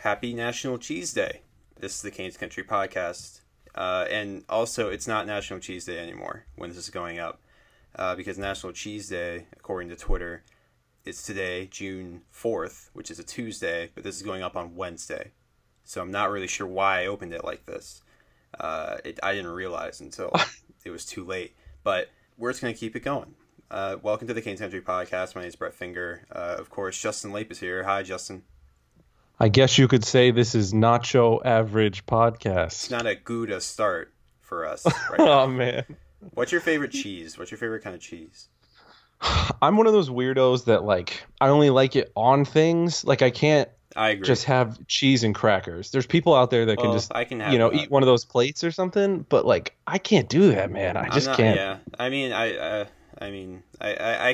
happy National Cheese Day. This is the Cane's Country Podcast. And also, it's not National Cheese Day anymore when this is going up. Because National Cheese Day, according to Twitter, is today, June 4th, which is a Tuesday, but this is going up on Wednesday. So I'm not really sure why I opened it like this. I didn't realize until it was too late. But we're just going to keep it going. Welcome to the Cane's Country Podcast. My name is Brett Finger. Of course, Justin Lape is here. Hi, Justin. I guess you could say this is nacho average podcast. It's not a Gouda start for us right now. Oh, man. What's your favorite cheese? What's your favorite kind of cheese? I'm one of those weirdos that, like, I only like it on things. Like, I can't just have cheese and crackers. There's people out there that can eat one of those plates or something. But, like, I can't do that, man. I just can't. Yeah, I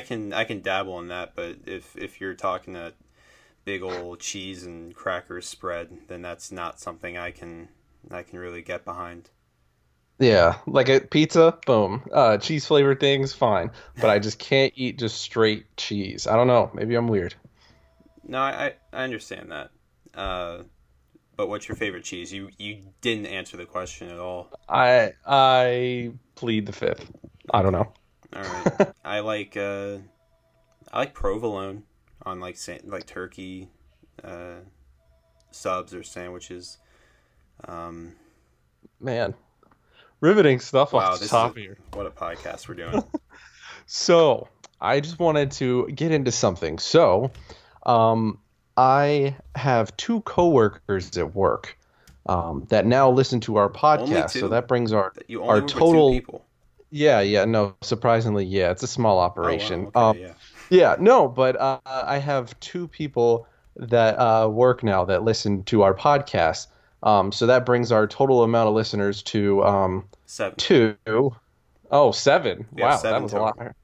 can dabble in that. But if you're talking a big old cheese and crackers spread, then that's not something I can really get behind. Yeah, like a pizza, boom. Cheese flavored things, fine. But I just can't eat just straight cheese. I don't know. Maybe I'm weird. No, I understand that. But what's your favorite cheese? You didn't answer the question at all. I plead the fifth. I don't know. All right. I like provolone on like turkey subs or sandwiches. Man. Riveting stuff off the top here. What a podcast we're doing. So, I just wanted to get into something. So, I have two coworkers at work that now listen to our podcast. So that brings our total people. Yeah, no, surprisingly, yeah, it's a small operation. Oh, wow, okay, but I have two people that work now that listen to our podcast. So that brings our total amount of listeners to seven. Seven. Yeah, wow, seven that was total. A lot.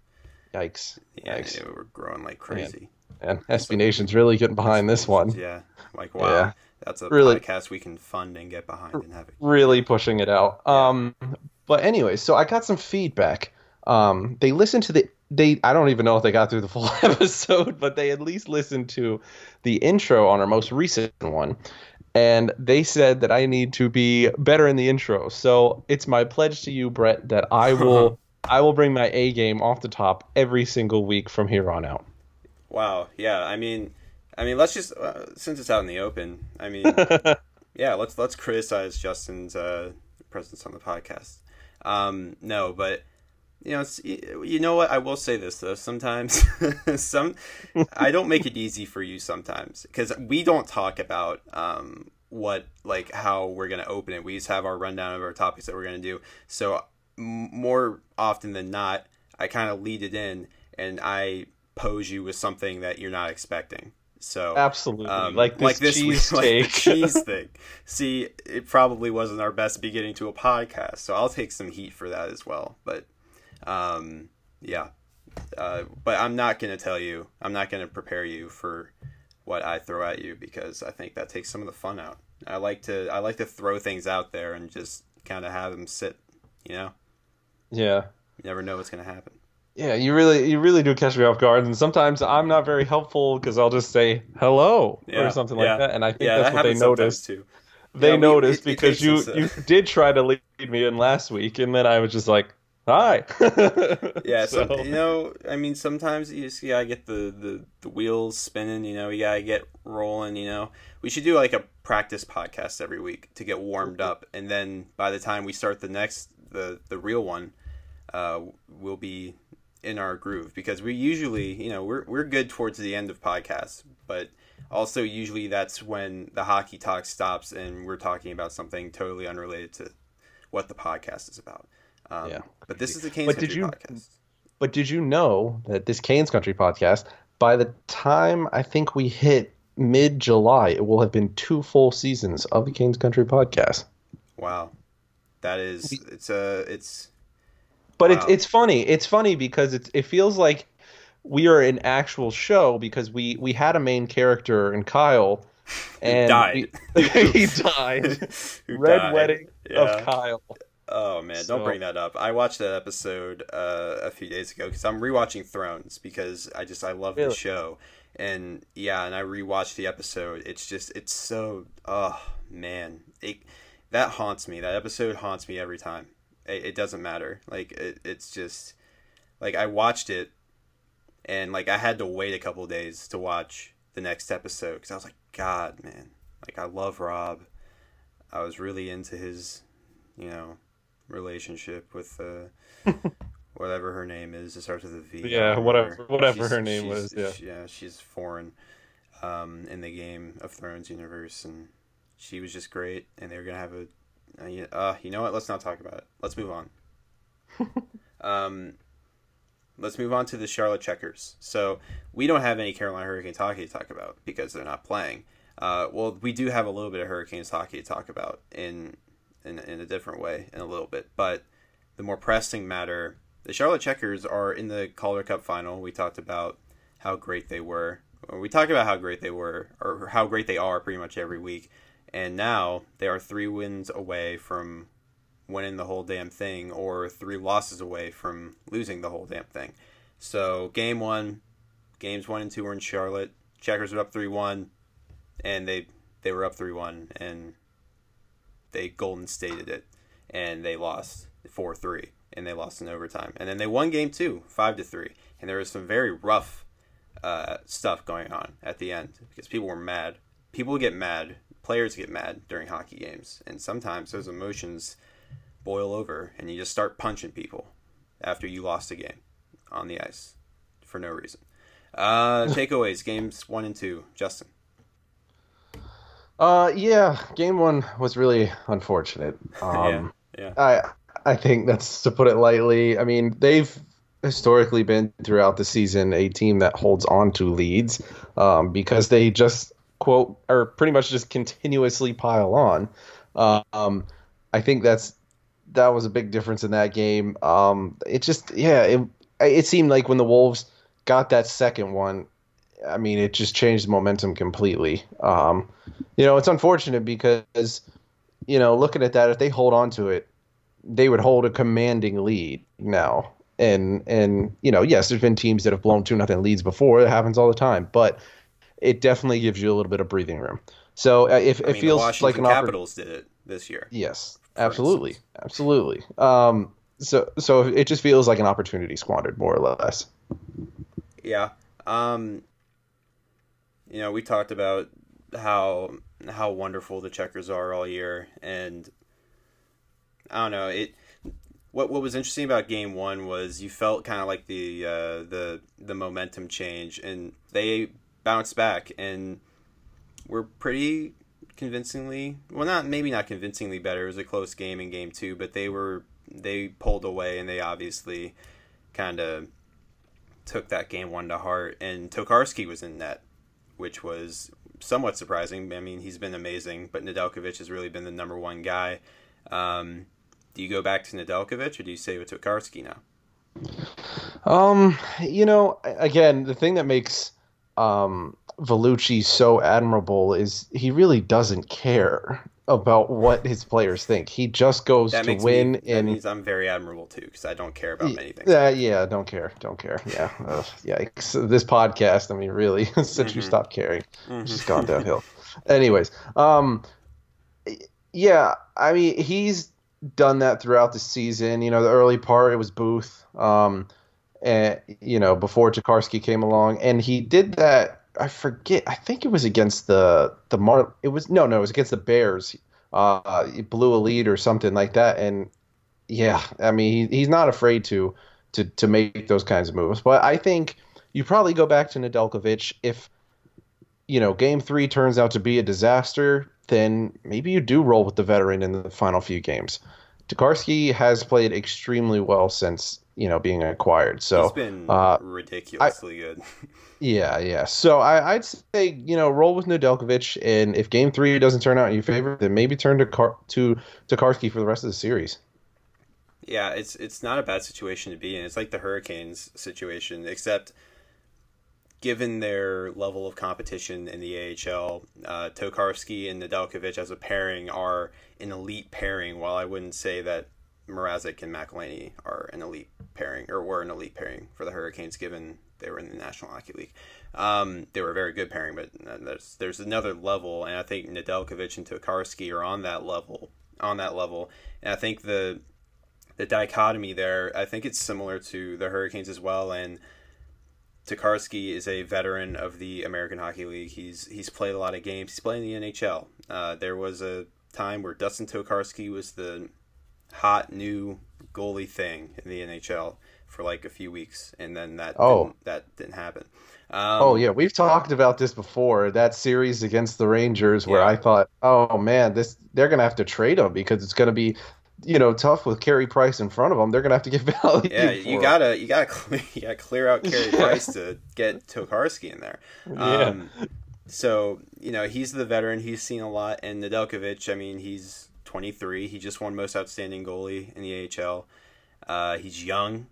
Yikes. Yeah, Yikes. We're growing like crazy. And SB Nation's really getting behind this one. Yeah, like, wow, yeah. That's a really, podcast we can fund and get behind and have it. Really pushing it out. Yeah. But anyway, so I got some feedback. They listened to I don't even know if they got through the full episode, but they at least listened to the intro on our most recent one. And they said that I need to be better in the intro. So it's my pledge to you, Brett, that I will bring my A game off the top every single week from here on out. Wow. Yeah. I mean, let's just since it's out in the open. I mean, yeah. Let's criticize Justin's presence on the podcast. No, but you know what? I will say this though. Sometimes, I don't make it easy for you sometimes because we don't talk about how we're gonna open it. We just have our rundown of our topics that we're gonna do. So more often than not, I kind of lead it in and I pose you with something that you're not expecting. So absolutely, like this cheese take. Cheese thing. See, it probably wasn't our best beginning to a podcast, so I'll take some heat for that as well. But but I'm not gonna tell you. I'm not gonna prepare you for what I throw at you because I think that takes some of the fun out. I like to throw things out there and just kind of have them sit. You know. Yeah. You never know what's gonna happen. Yeah, you really do catch me off guard, and sometimes I'm not very helpful because I'll just say hello or something like that, and I think that's what they noticed. Too. Because you did try to lead me in last week, and then I was just like, hi. Yeah, so sometimes you just gotta get the wheels spinning. You gotta get rolling. We should do like a practice podcast every week to get warmed up, and then by the time we start the next the real one, we'll be in our groove because we usually, we're good towards the end of podcasts, but also usually that's when the hockey talk stops and we're talking about something totally unrelated to what the podcast is about. But this is the Cane's Country podcast. But did you know that this Cane's Country podcast, by the time I think we hit mid-July, it will have been 2 full seasons of the Cane's Country podcast. Wow, that is it's. But wow. It's funny. It's funny because it feels like we are an actual show because we had a main character in Kyle. And he died. Red Wedding of Kyle. Oh, man. Don't bring that up. I watched that episode a few days ago because I'm rewatching Thrones because I love the show. And yeah, and I rewatched the episode. It's just, it's so, oh man, that haunts me. That episode haunts me every time. It doesn't matter. Like it's just like I watched it, and like I had to wait a couple of days to watch the next episode because I was like, God, man, like I love Rob. I was really into his, you know, relationship with whatever her name is. It starts with a V. Yeah, whatever her name was. Yeah, she's foreign in the Game of Thrones universe, and she was just great. And they were gonna have you know what? Let's not talk about it. Let's move on. Let's move on to the Charlotte Checkers. So we don't have any Carolina Hurricanes hockey to talk about because they're not playing. Well, we do have a little bit of Hurricanes hockey to talk about in a different way in a little bit. But the more pressing matter, the Charlotte Checkers are in the Calder Cup final. We talked about how great they were. We talk about how great they were, or how great they are pretty much every week. And now they are 3 wins away from winning the whole damn thing, or 3 losses away from losing the whole damn thing. So games 1 and 2 were in Charlotte. Checkers were up 3-1, and they were up 3-1, and they Golden Stated it, and they lost 4-3, and they lost in overtime. And then they won game 2, 5-3, and there was some very rough stuff going on at the end because people were mad. People get mad. Players get mad during hockey games, and sometimes those emotions boil over, and you just start punching people after you lost a game on the ice for no reason. Takeaways, games 1 and 2, Justin. Yeah, game 1 was really unfortunate. Yeah. I think that's to put it lightly. I mean, they've historically been throughout the season a team that holds on to leads because they just quote or pretty much just continuously pile on. I think that was a big difference in that game. It seemed like when the Wolves got that second one, I mean, it just changed the momentum completely. You know, it's unfortunate because, you know, looking at that, if they hold on to it, they would hold a commanding lead now. And you know, yes, there's been teams that have blown 2-0 leads before. It happens all the time, but it definitely gives you a little bit of breathing room. So it feels like an opportunity. The Capitals did it this year. Yes, absolutely. Instance. Absolutely. So it just feels like an opportunity squandered, more or less. Yeah. You know, we talked about how wonderful the Checkers are all year. And I don't know. What was interesting about game 1 was you felt kind of like the momentum change, and they bounce back and we're pretty convincingly, well, maybe not convincingly better. It was a close game in game 2, but they pulled away, and they obviously kind of took that game 1 to heart. And Tokarski was in net, which was somewhat surprising. I mean, he's been amazing, but Nedeljkovic has really been the number one guy. Do you go back to Nedeljkovic, or do you stay with Tokarski now? You know, again, the thing that makes Vellucci so admirable is he really doesn't care about what his players think. He just goes to win. That means I'm very admirable too, because I don't care about many things. Yeah, don't care. Yeah, yikes! This podcast, I mean, really, since you stopped caring, it's just gone downhill. Anyways, yeah, I mean, he's done that throughout the season. You know, the early part it was Booth. And, you know, before Tokarski came along, and he did that. I forget. I think it was against the It was against the Bears. He blew a lead or something like that. And yeah, I mean, he's not afraid to make those kinds of moves. But I think you probably go back to Nedeljkovic if, you know, game 3 turns out to be a disaster. Then maybe you do roll with the veteran in the final few games. Tokarski has played extremely well since, you know, being acquired. So it's been ridiculously good. Yeah. So I'd say, you know, roll with Nedeljkovic, and if game 3 doesn't turn out in your favor, then maybe turn to Tokarski for the rest of the series. Yeah, it's not a bad situation to be in. It's like the Hurricanes situation, except given their level of competition in the AHL, Tokarski and Nedeljkovic as a pairing are an elite pairing, while I wouldn't say that Mrazek and McElhinney are an elite pairing, or were an elite pairing for the Hurricanes, given They were in the National Hockey League. They were a very good pairing, but there's another level, and I think Nedeljkovic and Tokarski are on that level. And I think the dichotomy there, I think it's similar to the Hurricanes as well. And Tokarski is a veteran of the American Hockey League. He's played a lot of games. He's played in the NHL. There was a time where Dustin Tokarski was the hot new goalie thing in the NHL for like a few weeks, and then that didn't happen. Yeah, we've talked about this before. That series against the Rangers, where I thought, oh man, they're gonna have to trade him because it's gonna be, tough with Carey Price in front of them. They're gonna have to get value. Yeah, you gotta clear out Carey Price to get Tokarski in there. So he's the veteran. He's seen a lot, and Nedeljkovic, he's 23. He just won Most Outstanding Goalie in the AHL. He's young.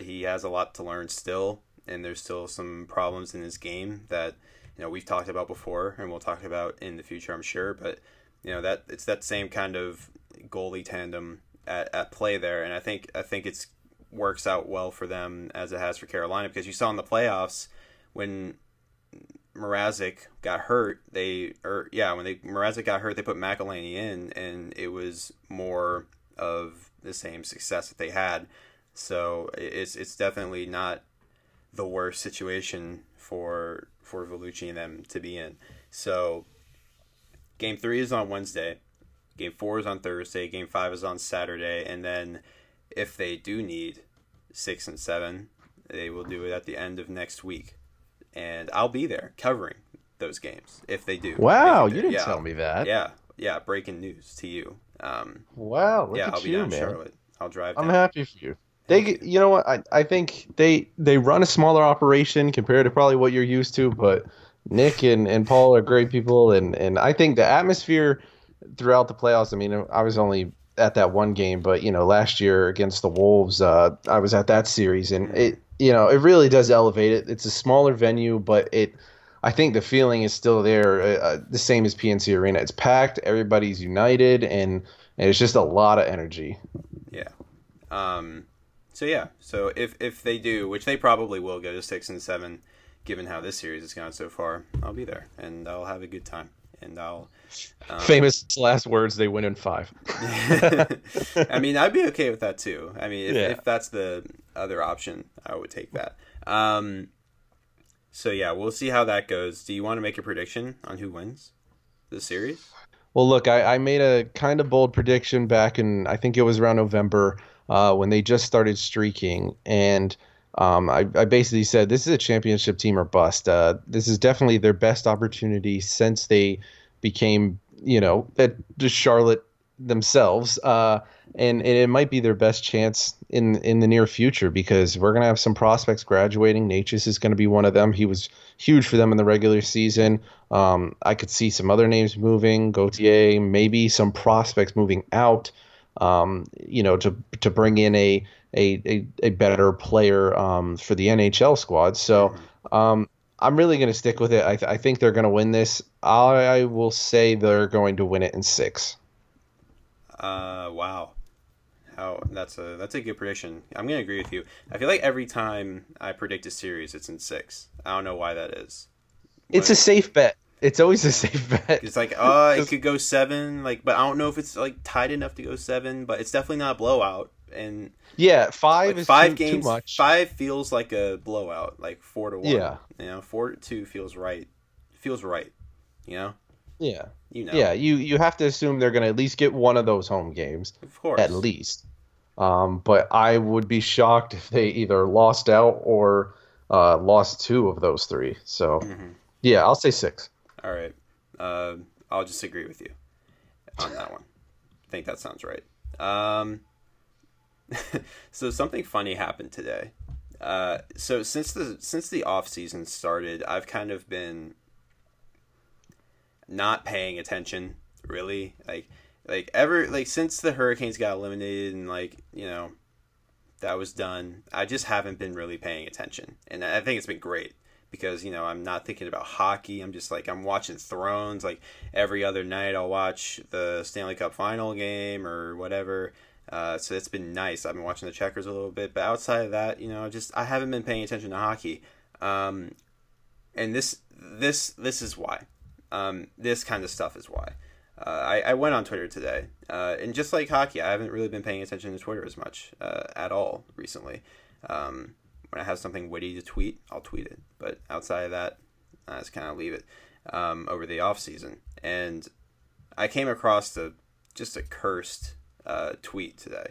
He has a lot to learn still, and there's still some problems in his game that we've talked about before, and we'll talk about in the future, I'm sure. But that it's that same kind of goalie tandem at play there, and I think it works out well for them as it has for Carolina, because you saw in the playoffs when Mrazek got hurt, Mrazek got hurt, they put McElhinney in, and it was more of the same success that they had. So it's definitely not the worst situation for Vellucci and them to be in. So game 3 is on Wednesday, game 4 is on Thursday, game 5 is on Saturday, and then if they do need 6 and 7, they will do it at the end of next week. And I'll be there covering those games if they do. Wow, you didn't tell me that. Yeah, breaking news to you. Wow, look at you, man. Yeah, I'll be down in Charlotte. I'll drive down. I'm happy for you. They, you know what? I think they run a smaller operation compared to probably what you're used to, but Nick and Paul are great people, and I think the atmosphere throughout the playoffs. I was only at that one game, but last year against the Wolves, I was at that series, and it. It really does elevate it. It's a smaller venue, but I think the feeling is still there, the same as PNC Arena. It's packed, everybody's united, and it's just a lot of energy. Yeah. So if they do, which they probably will go to 6 and 7, given how this series has gone so far, I'll be there, and I'll have a good time. And I'll famous last words, they win in 5. I'd be okay with that too. If that's the other option, I would take that. We'll see how that goes. Do you want to make a prediction on who wins the series? Well, look, I made a kind of bold prediction back in, I think it was around November, when they just started streaking, and I basically said this is a championship team or bust. This is definitely their best opportunity since they became, the Charlotte themselves. And it might be their best chance in the near future, because we're going to have some prospects graduating. Natchez is going to be one of them. He was huge for them in the regular season. I could see some other names moving, Gauthier, maybe some prospects moving out, to bring in a better player for the NHL squad. So I'm really going to stick with it. I think they're going to win this. I will say they're going to win it in 6. Wow. That's a good prediction. I'm going to agree with you. I feel like every time I predict a series, it's in 6. I don't know why that is. It's a safe bet. It's always a safe bet. It's like, it could go 7, but I don't know if it's tied enough to go 7, but it's definitely not a blowout. And 5 is too much. 5 feels like a blowout, 4-1. Yeah, 4-2 feels right. Yeah. Yeah. You have to assume they're going to at least get one of those home games. Of course. At least. But I would be shocked if they either lost out or lost 2 of those 3. So I'll say 6. All right. I'll just agree with you on that one. I think that sounds right. So something funny happened today. So since the off season started, I've kind of been not paying attention really, ever since the Hurricanes got eliminated, and that was done. I just haven't been really paying attention, and I think it's been great because I'm not thinking about hockey. I'm just I'm watching Thrones. Every other night I'll watch the Stanley Cup Final game or whatever. So it's been nice. I've been watching the Checkers a little bit, but outside of that, you know, just I haven't been paying attention to hockey. And this is why. This kind of stuff is why. I went on Twitter today, and just like hockey, I haven't really been paying attention to Twitter as much at all recently. When I have something witty to tweet, I'll tweet it. But outside of that, I just kind of leave it over the off season. And I came across just a cursed tweet today,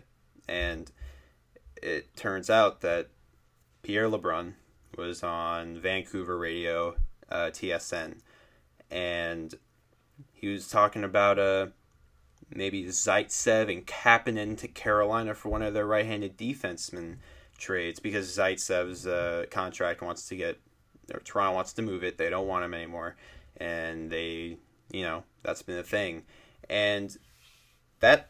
and it turns out that Pierre Lebrun was on Vancouver radio, TSN, and he was talking about maybe Zaitsev and Kapanen to Carolina for one of their right-handed defensemen trades, because Zaitsev's contract Toronto wants to move it. They don't want him anymore, and they, you know, that's been a thing. And that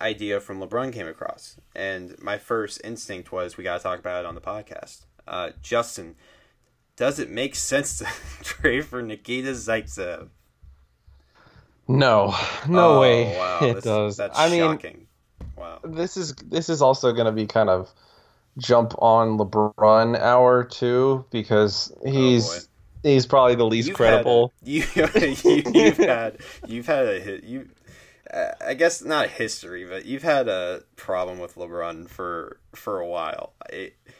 idea from LeBron came across, and my first instinct was we got to talk about it on the podcast. Justin, does it make sense to trade for Nikita Zaitsev? No way. Wow. It does. That's shocking. Wow. This is also going to be kind of jump on LeBron hour too, because he's probably the least credible. I guess not history, but you've had a problem with LeBron for a while.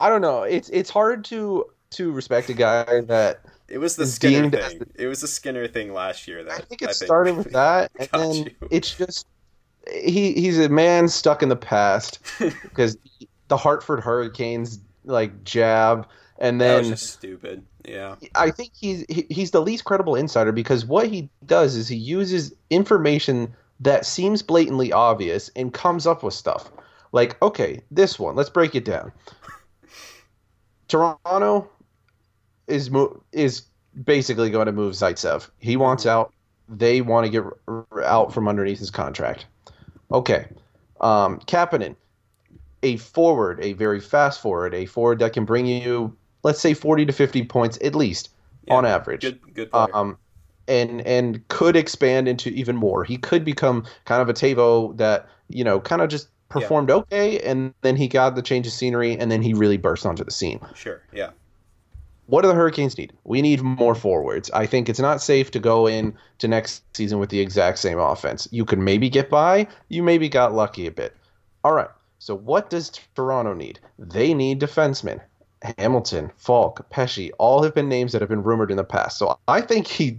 I don't know. It's hard to respect a guy that. It was the Skinner thing. It was the Skinner thing last year. I think it started with that, and then it's just he's a man stuck in the past because the Hartford Hurricanes like jab, and then that was just stupid. Yeah, I think he's the least credible insider, because what he does is he uses information that seems blatantly obvious and comes up with stuff like, okay, this one, let's break it down. Toronto is basically going to move Zaitsev. He wants out. They want to get out from underneath his contract. Okay. Kapanen, a forward, a very fast forward, a forward that can bring you, let's say, 40 to 50 points at least on average. Good player. And could expand into even more. He could become kind of a Tavo that, you know, kind of just performed okay, and then he got the change of scenery, and then he really burst onto the scene. Sure, yeah. What do the Hurricanes need? We need more forwards. I think it's not safe to go in to next season with the exact same offense. You could maybe get by. You maybe got lucky a bit. All right, so what does Toronto need? They need defensemen. Hamilton, Falk, Pesci, all have been names that have been rumored in the past. So I think he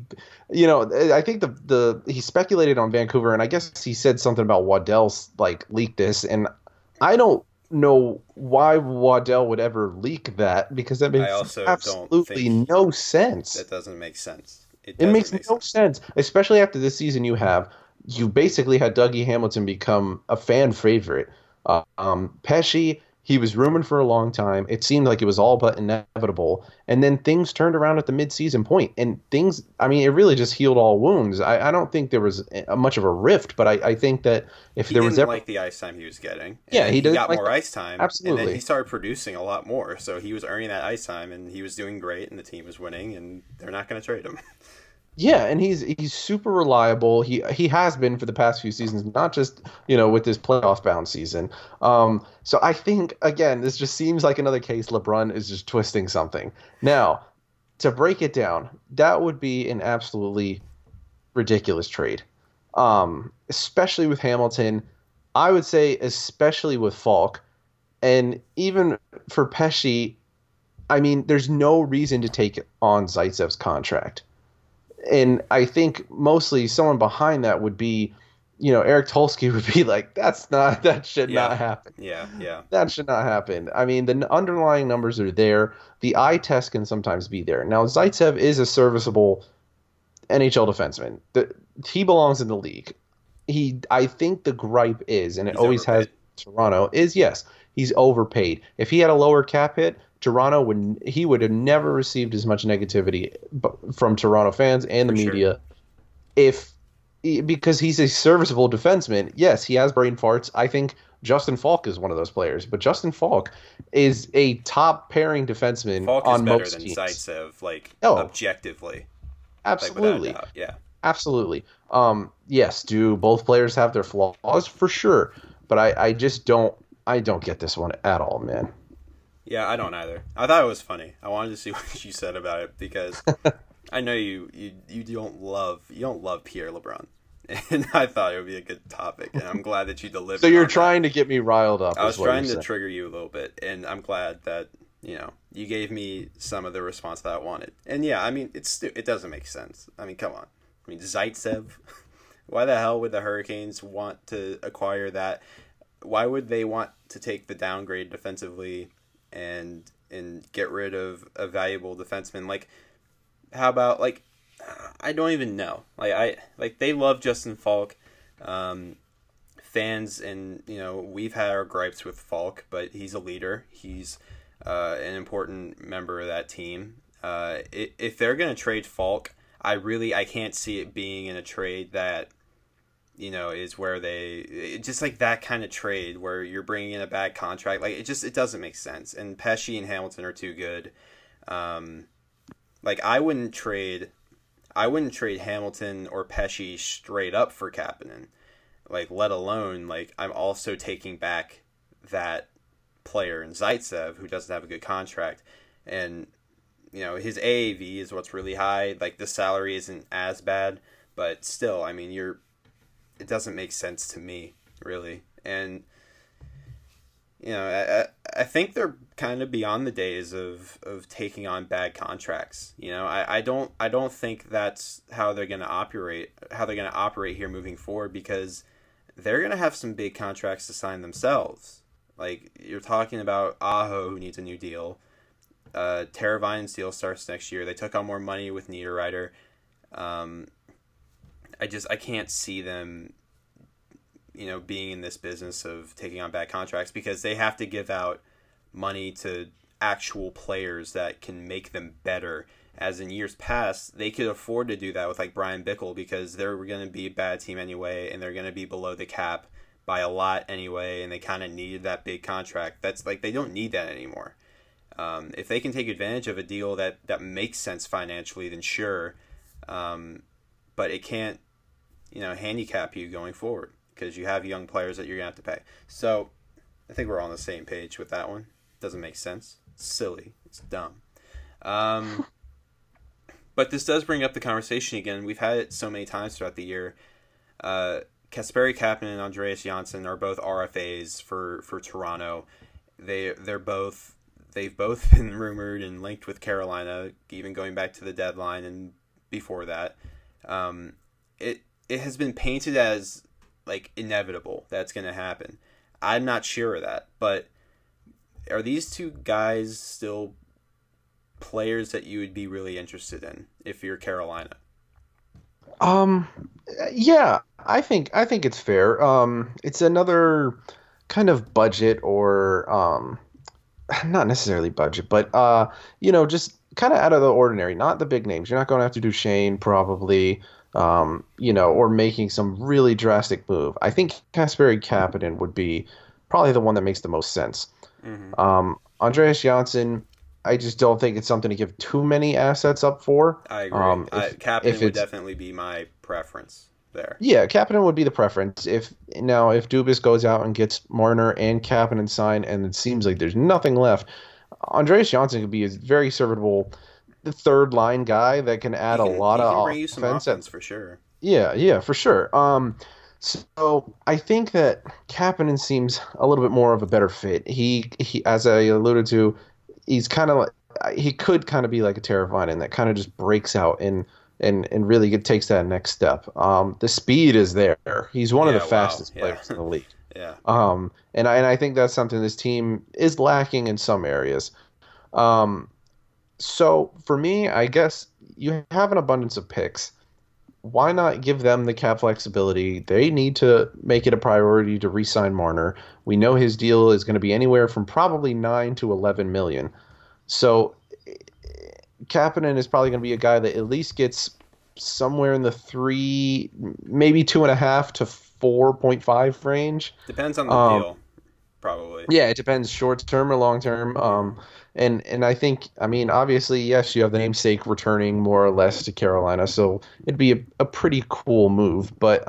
speculated on Vancouver, and I guess he said something about Waddell's like leaked this, and I don't know why Waddell would ever leak that, because that makes absolutely no sense. That doesn't make sense. It makes no sense, especially after this season. You basically had Dougie Hamilton become a fan favorite. Pesci. He was rumored for a long time. It seemed like it was all but inevitable. And then things turned around at the midseason point. And things, I mean, it really just healed all wounds. I don't think there was much of a rift, but I think that if there was ever... He didn't like the ice time he was getting. Yeah, he did. He got more ice time. Absolutely. And then he started producing a lot more. So he was earning that ice time, and he was doing great, and the team was winning, and they're not going to trade him. Yeah, and he's super reliable. He has been for the past few seasons, not just, you know, with this playoff-bound season. So I think, again, this just seems like another case LeBron is just twisting something. Now, to break it down, that would be an absolutely ridiculous trade, especially with Hamilton. I would say especially with Falk, and even for Pesci. I mean, there's no reason to take on Zaitsev's contract. And I think mostly someone behind that would be, you know, Eric Tulsky would be like, that should not happen. Yeah, yeah. That should not happen. I mean, the underlying numbers are there. The eye test can sometimes be there. Now, Zaitsev is a serviceable NHL defenseman. He belongs in the league. I think the gripe is, and it always has Toronto, is yes, he's overpaid. If he had a lower cap hit, Toronto would have never received as much negativity from Toronto fans and the media. Sure. Because he's a serviceable defenseman. Yes, he has brain farts. I think Justin Falk is one of those players, but Justin Falk is a top pairing defenseman on most teams. Falk is better than Zaitsev, objectively. Absolutely. Like, yeah. Absolutely. Yes, do both players have their flaws? For sure. But I just don't get this one at all, man. Yeah, I don't either. I thought it was funny. I wanted to see what you said about it because I know you don't love Pierre Lebrun. And I thought it would be a good topic, and I'm glad that you delivered. So you're trying to get me riled up. I was trying to trigger you a little bit, and I'm glad that, you know, you gave me some of the response that I wanted. And yeah, I mean, it doesn't make sense. I mean, come on. I mean, Zaitsev, why the hell would the Hurricanes want to acquire that? Why would they want to take the downgrade defensively and get rid of a valuable defenseman? Like, how about, like, I don't even know. They love Justin Falk, fans, and you know we've had our gripes with Falk, but he's a leader. He's an important member of that team. If they're gonna trade Falk, I can't see it being in a trade that, you know, is where they just like that kind of trade where you're bringing in a bad contract. Like it doesn't make sense. And Pesci and Hamilton are too good. I wouldn't trade Hamilton or Pesci straight up for Kapanen, like, let alone, like, I'm also taking back that player in Zaitsev who doesn't have a good contract. And, you know, his AAV is what's really high. Like, the salary isn't as bad, but still, I mean, it doesn't make sense to me, really. And, you know, I think they're kind of beyond the days of taking on bad contracts. You know, I don't think that's how they're going to operate. How they're going to operate here moving forward, because they're going to have some big contracts to sign themselves. Like, you're talking about Aho, who needs a new deal. Teravainen's deal starts next year. They took on more money with Niederreiter. I can't see them, you know, being in this business of taking on bad contracts, because they have to give out money to actual players that can make them better. As in years past, they could afford to do that with like Brian Bickle, because they're going to be a bad team anyway, and they're going to be below the cap by a lot anyway, and they kind of needed that big contract. That's like, they don't need that anymore. If they can take advantage of a deal that makes sense financially, then sure. But it can't, you know, handicap you going forward, because you have young players that you're going to have to pay. So I think we're all on the same page with that one. Doesn't make sense. It's silly. It's dumb. But this does bring up the conversation again. We've had it so many times throughout the year. Kasperi Kapanen and Andreas Janssen are both RFAs for Toronto. They've both been rumored and linked with Carolina, even going back to the deadline and before that. It has been painted as like inevitable that's going to happen. I'm not sure of that, but are these two guys still players that you would be really interested in if you're Carolina? Yeah, I think it's fair. It's another kind of budget, or not necessarily budget, but you know, just kind of out of the ordinary, not the big names. You're not going to have to do Shane probably, you know, or making some really drastic move. I think Kasperi Kapanen would be probably the one that makes the most sense. Mm-hmm. Andreas Janssen, I just don't think it's something to give too many assets up for. I agree. Kapanen would definitely be my preference there. Yeah, Kapanen would be the preference. If Dubas goes out and gets Marner and Kapanen signed, and it seems like there's nothing left, Andreas Janssen could be a very serviceable third line guy that can add a lot of offense for sure. Yeah, for sure. So I think that Kapanen seems a little bit more of a better fit. He as I alluded to, he's kind of like, he could kind of be like a Teravainen that kind of just breaks out and really takes that next step. The speed is there. He's one of the fastest players in the league. Yeah. And I think that's something this team is lacking in some areas. So for me, I guess you have an abundance of picks. Why not give them the cap flexibility? They need to make it a priority to re-sign Marner. We know his deal is going to be anywhere from probably 9 to 11 million. So Kapanen is probably going to be a guy that at least gets somewhere in the 3, maybe 2.5 to 4.5 range. Depends on the deal. probably. Yeah, it depends short term or long term. And I think, I mean, obviously, yes, you have the namesake returning more or less to Carolina, so it'd be a pretty cool move. But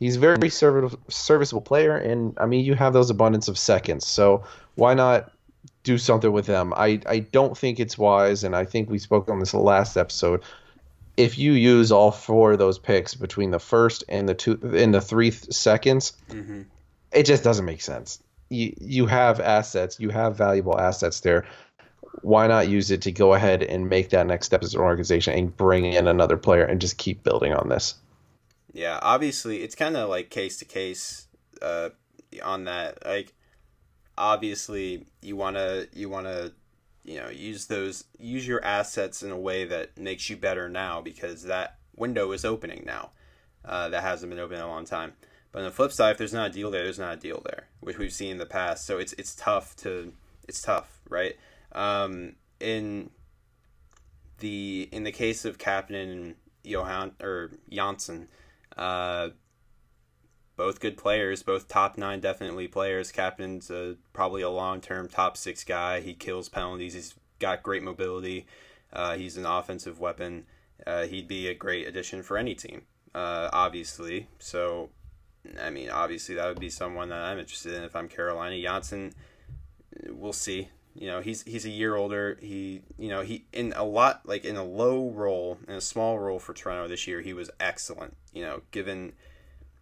he's a very serviceable player, and, I mean, you have those abundance of seconds, so why not do something with them? I don't think it's wise, and I think we spoke on this last episode. If you use all four of those picks between the first and the 3 seconds, mm-hmm. it just doesn't make sense. You have assets. You have valuable assets there. Why not use it to go ahead and make that next step as an organization and bring in another player and just keep building on this? Yeah, obviously, it's kind of like case to case on that. Like, obviously, you wanna use your assets in a way that makes you better now, because that window is opening now. That hasn't been open in a long time. But on the flip side, if there's not a deal there, which we've seen in the past. So it's tough, right? In the case of Kapanen and Janssen, both good players, both top 9 definitely players. Kapanen's probably a long-term top 6 guy. He kills penalties. He's got great mobility. He's an offensive weapon. He'd be a great addition for any team, obviously. So, I mean, obviously that would be someone that I'm interested in if I'm Carolina. Janssen, we'll see. He's a year older. He in a low role, in a small role for Toronto this year, he was excellent. Given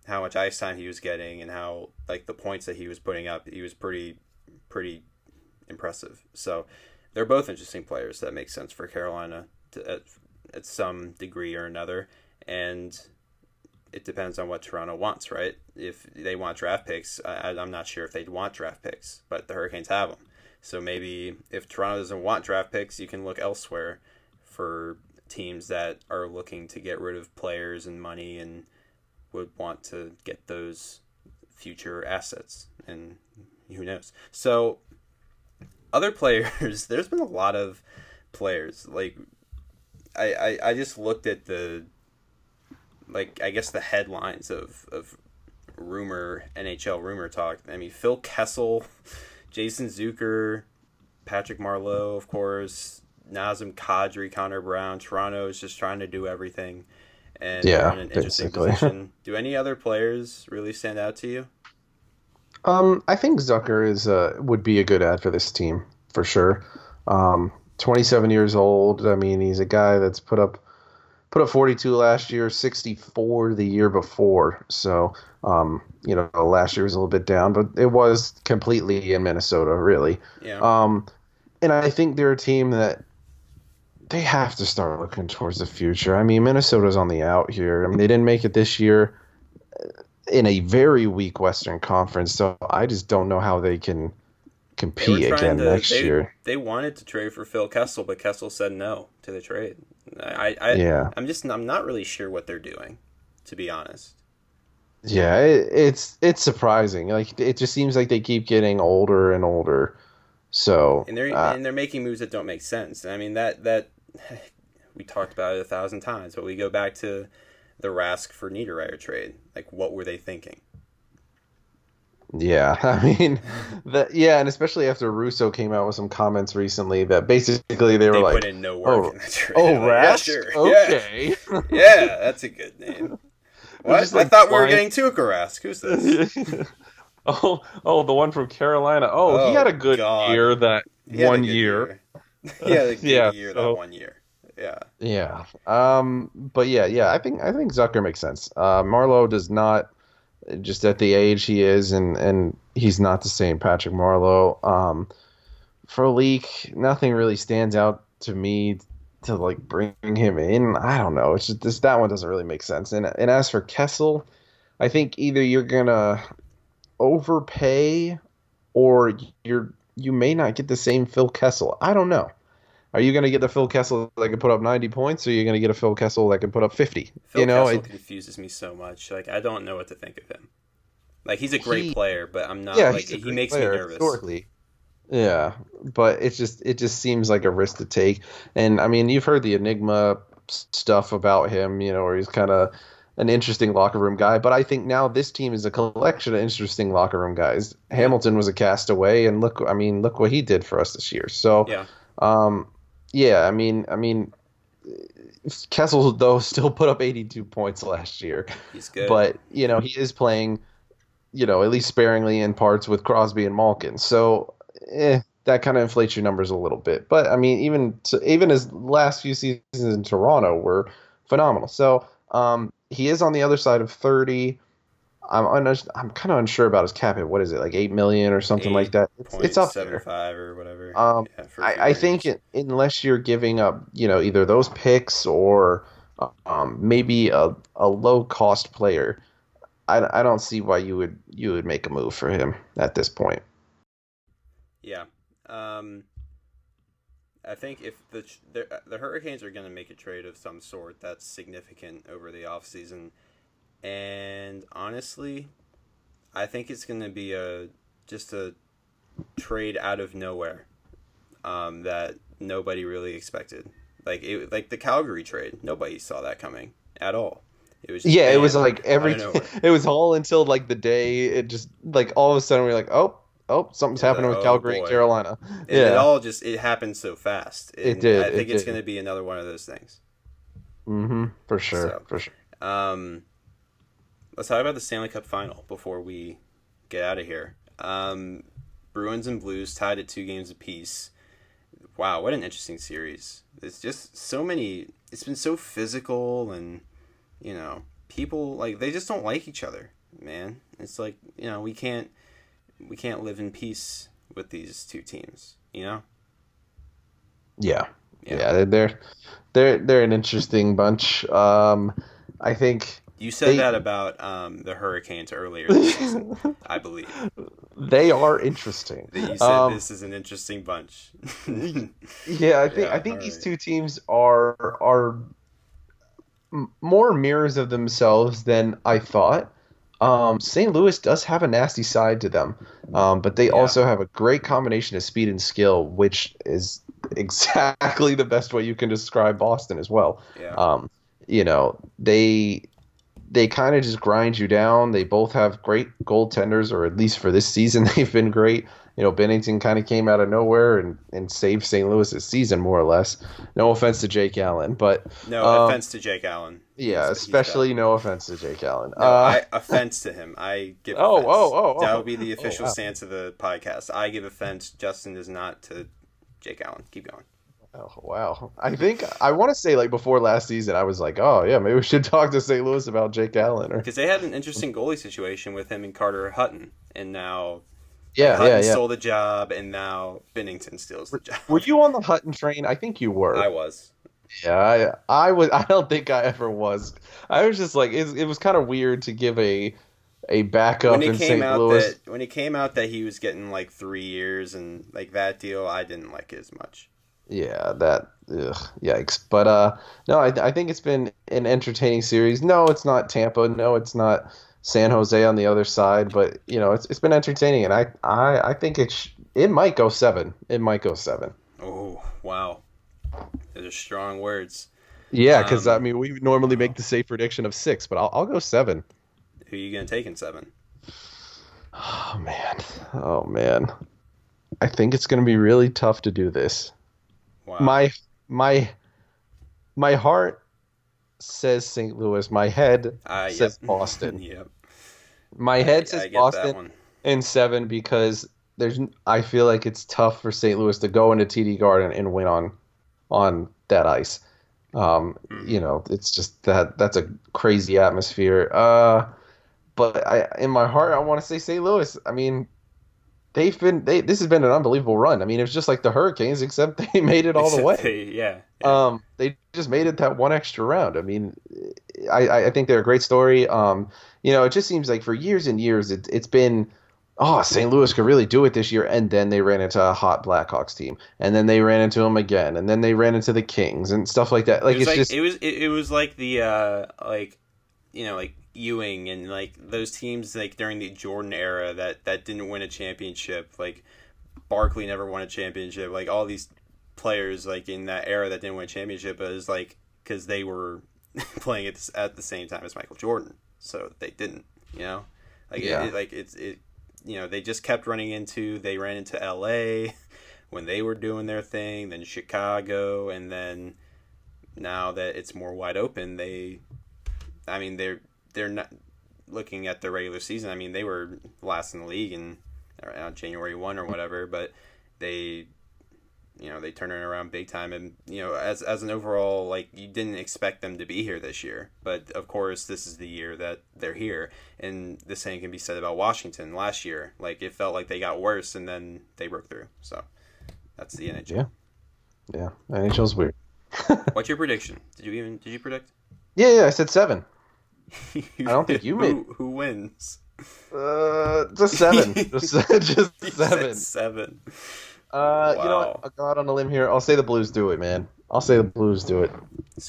how much ice time he was getting and how the points that he was putting up, he was pretty impressive. So they're both interesting players that make sense for Carolina to, at some degree or another, and it depends on what Toronto wants, right? If they want draft picks, I'm not sure if they'd want draft picks, but the Hurricanes have them. So maybe if Toronto doesn't want draft picks, you can look elsewhere for teams that are looking to get rid of players and money and would want to get those future assets, and who knows. So other players, there's been a lot of players. I just looked at the I guess the headlines of rumor, NHL rumor talk. I mean, Phil Kessel, Jason Zucker, Patrick Marleau, of course, Nazem Kadri, Connor Brown. Toronto is just trying to do everything, and in an interesting position. Do any other players really stand out to you? I think Zucker would be a good ad for this team for sure. 27 years old. I mean, he's a guy that's put up 42 last year, 64 the year before. So, last year was a little bit down, but it was completely in Minnesota, really. Yeah. And I think they're a team that they have to start looking towards the future. I mean, Minnesota's on the out here. I mean, they didn't make it this year in a very weak Western Conference, so I just don't know how they can compete again next year. They wanted to trade for Phil Kessel, but Kessel said no to the trade. I'm not really sure what they're doing, to be honest. Yeah, it's surprising. It just seems like they keep getting older and older. So and they're making moves that don't make sense. I mean, that we talked about it 1,000 times, but we go back to the Rask for Niederreiter trade. What were they thinking? Yeah, I mean, and especially after Russo came out with some comments recently that basically they were like, put in no work in the trade. Oh, Rask? Yeah, sure. Okay. Yeah, that's a good name. Well, I thought we were getting Tuukka Rask. Who's this? oh, the one from Carolina. Oh, he had a good year that one year. Yeah. Yeah. But yeah, I think Zucker makes sense. Marleau does not. Just at the age he is, and he's not the same Patrick Marleau. For Leak, nothing really stands out to me to bring him in. I don't know. It's just that one doesn't really make sense. And as for Kessel, I think either you're gonna overpay or you may not get the same Phil Kessel. I don't know. Are you going to get the Phil Kessel that can put up 90 points, or are you going to get a Phil Kessel that can put up 50? Phil Kessel confuses me so much. I don't know what to think of him. He's a great player, but I'm not. He makes me nervous. Historically. Yeah, but it just seems like a risk to take. And I mean, you've heard the Enigma stuff about him, where he's kind of an interesting locker room guy, but I think now this team is a collection of interesting locker room guys. Hamilton was a castaway, and look what he did for us this year. So, yeah, Kessel though still put up 82 points last year. He's good, but he is playing, at least sparingly in parts with Crosby and Malkin. So, that kind of inflates your numbers a little bit. But I mean, even his last few seasons in Toronto were phenomenal. So he is on the other side of 30. I'm kind of unsure about his cap hit. What is it, like $8 million or something like that? It's up there, 7.5 or whatever. I think unless you're giving up, either those picks or maybe a low cost player, I don't see why you would make a move for him at this point. Yeah. I think if the Hurricanes are going to make a trade of some sort, that's significant over the offseason. And honestly, I think it's going to be just a trade out of nowhere that nobody really expected. Like the Calgary trade, nobody saw that coming at all. It was like everything. It was all until like the day it just like all of a sudden we're like, oh, something's happening with Calgary and Carolina. It happened so fast. And it did. I think it's going to be another one of those things. Mm-hmm. For sure. So, for sure. Let's talk about the Stanley Cup Final before we get out of here. Bruins and Blues tied at 2 games apiece. Wow, what an interesting series. It's just so many. It's been so physical and, people, they just don't like each other, man. It's like, we can't live in peace with these two teams, Yeah, they're an interesting bunch. I think you said that about the Hurricanes earlier this season, I believe. They are interesting. You said this is an interesting bunch. I think these two teams are more mirrors of themselves than I thought. St. Louis does have a nasty side to them, but they also have a great combination of speed and skill, which is exactly the best way you can describe Boston as well. Yeah. They kind of just grind you down. They both have great goaltenders, or at least for this season, they've been great. Binnington kind of came out of nowhere and saved St. Louis's season, more or less. No offense to Jake Allen, but yeah, especially no offense to Jake Allen. Offense to him. I give offense. That would be the official stance of the podcast. I give offense. Justin does not to Jake Allen. Keep going. Oh, wow. I think I want to say before last season, I was like, oh, yeah, maybe we should talk to St. Louis about Jake Allen. Because they had an interesting goalie situation with him and Carter Hutton. And now Hutton stole the job, and now Binnington steals the job. Were you on the Hutton train? I think you were. I was. Yeah, I was. I don't think I ever was. I was just it was kind of weird to give a backup in St. Louis. When it came out that he was getting 3 years and that deal, I didn't like it as much. Yeah, yikes. But no, I think it's been an entertaining series. No, it's not Tampa. No, it's not San Jose on the other side. But it's been entertaining, and I think it might go 7. It might go 7. Oh wow, those are strong words. Yeah, because we normally make the safe prediction of 6, but I'll go 7. Who are you gonna take in 7? Oh man, I think it's gonna be really tough to do this. Wow. My heart says St. Louis. My head says Boston. Yep. My head says Boston in 7 because I feel like it's tough for St. Louis to go into TD Garden and win on that ice. It's just that's a crazy atmosphere. But in my heart, I want to say St. Louis. I mean, this has been an unbelievable run. I mean, it was just like the Hurricanes, except they made it all the way. They just made it that one extra round. I mean, I think they're a great story. It just seems like for years and years, it's been, St. Louis could really do it this year, and then they ran into a hot Blackhawks team, and then they ran into them again, and then they ran into the Kings and stuff like that. It was like Ewing and those teams during the Jordan era that didn't win a championship, Barkley never won a championship, all these players in that era that didn't win a championship, but it was because they were playing at the same time as Michael Jordan, so they didn't, you know, like yeah. it, you know, they just kept ran into LA when they were doing their thing, then Chicago, and then now that it's more wide open, they're not looking at the regular season. I mean, they were last in the league in around January 1 or whatever, but they, you know, they turned it around big time. And, you know, as an overall, like, you didn't expect them to be here this year. But, of course, this is the year that they're here. And the same can be said about Washington last year. Like, it felt like they got worse, and then they broke through. So, that's the NHL. Yeah. NHL's weird. What's your prediction? Did you predict? Yeah, I said 7. I don't think you made... Who wins? Just 7. Just 7. 7. Wow. You know what? I'll go out on a limb here. I'll say the Blues do it, man. So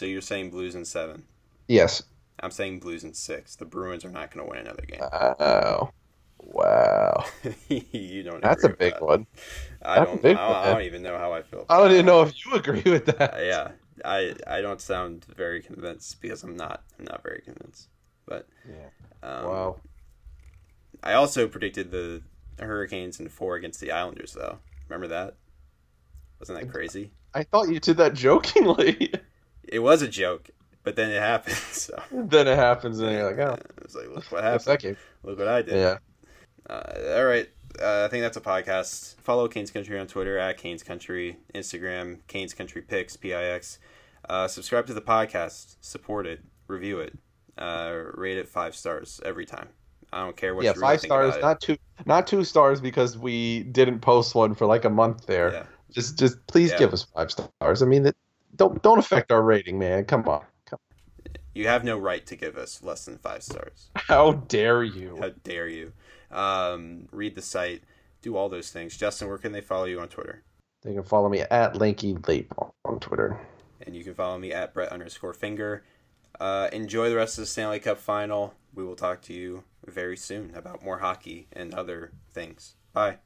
you're saying Blues in 7? Yes. I'm saying Blues in 6. The Bruins are not going to win another game. Oh. Wow. You don't. That's a big one. I don't even know how I feel. I don't even know if you agree with that. Yeah. I don't sound very convinced because I'm not very convinced. But yeah. Wow. I also predicted the Hurricanes in 4 against the Islanders, though. Remember that? Wasn't that crazy? I thought you did that jokingly. It was a joke, but then it happened. So. Then it happens, and you're like, oh. It was like, look what happened. Look what I did. Yeah. All right. I think that's a podcast. Follow Cane's Country on Twitter at Cane's Country, Instagram, Cane's Country Picks, PIX. Subscribe to the podcast. Support it. Review it. Rate it 5 stars every time. I don't care what you really think about it. Yeah, 5 stars, not 2 stars because we didn't post one for like a month there. Yeah. Just please give us 5 stars. I mean, don't affect our rating, man. Come on. You have no right to give us less than 5 stars. How dare you? Read the site, do all those things. Justin, where can they follow you on Twitter? They can follow me at LankyLape on Twitter. And you can follow me at Brett_Finger. Enjoy the rest of the Stanley Cup Final. We will talk to you very soon about more hockey and other things. Bye.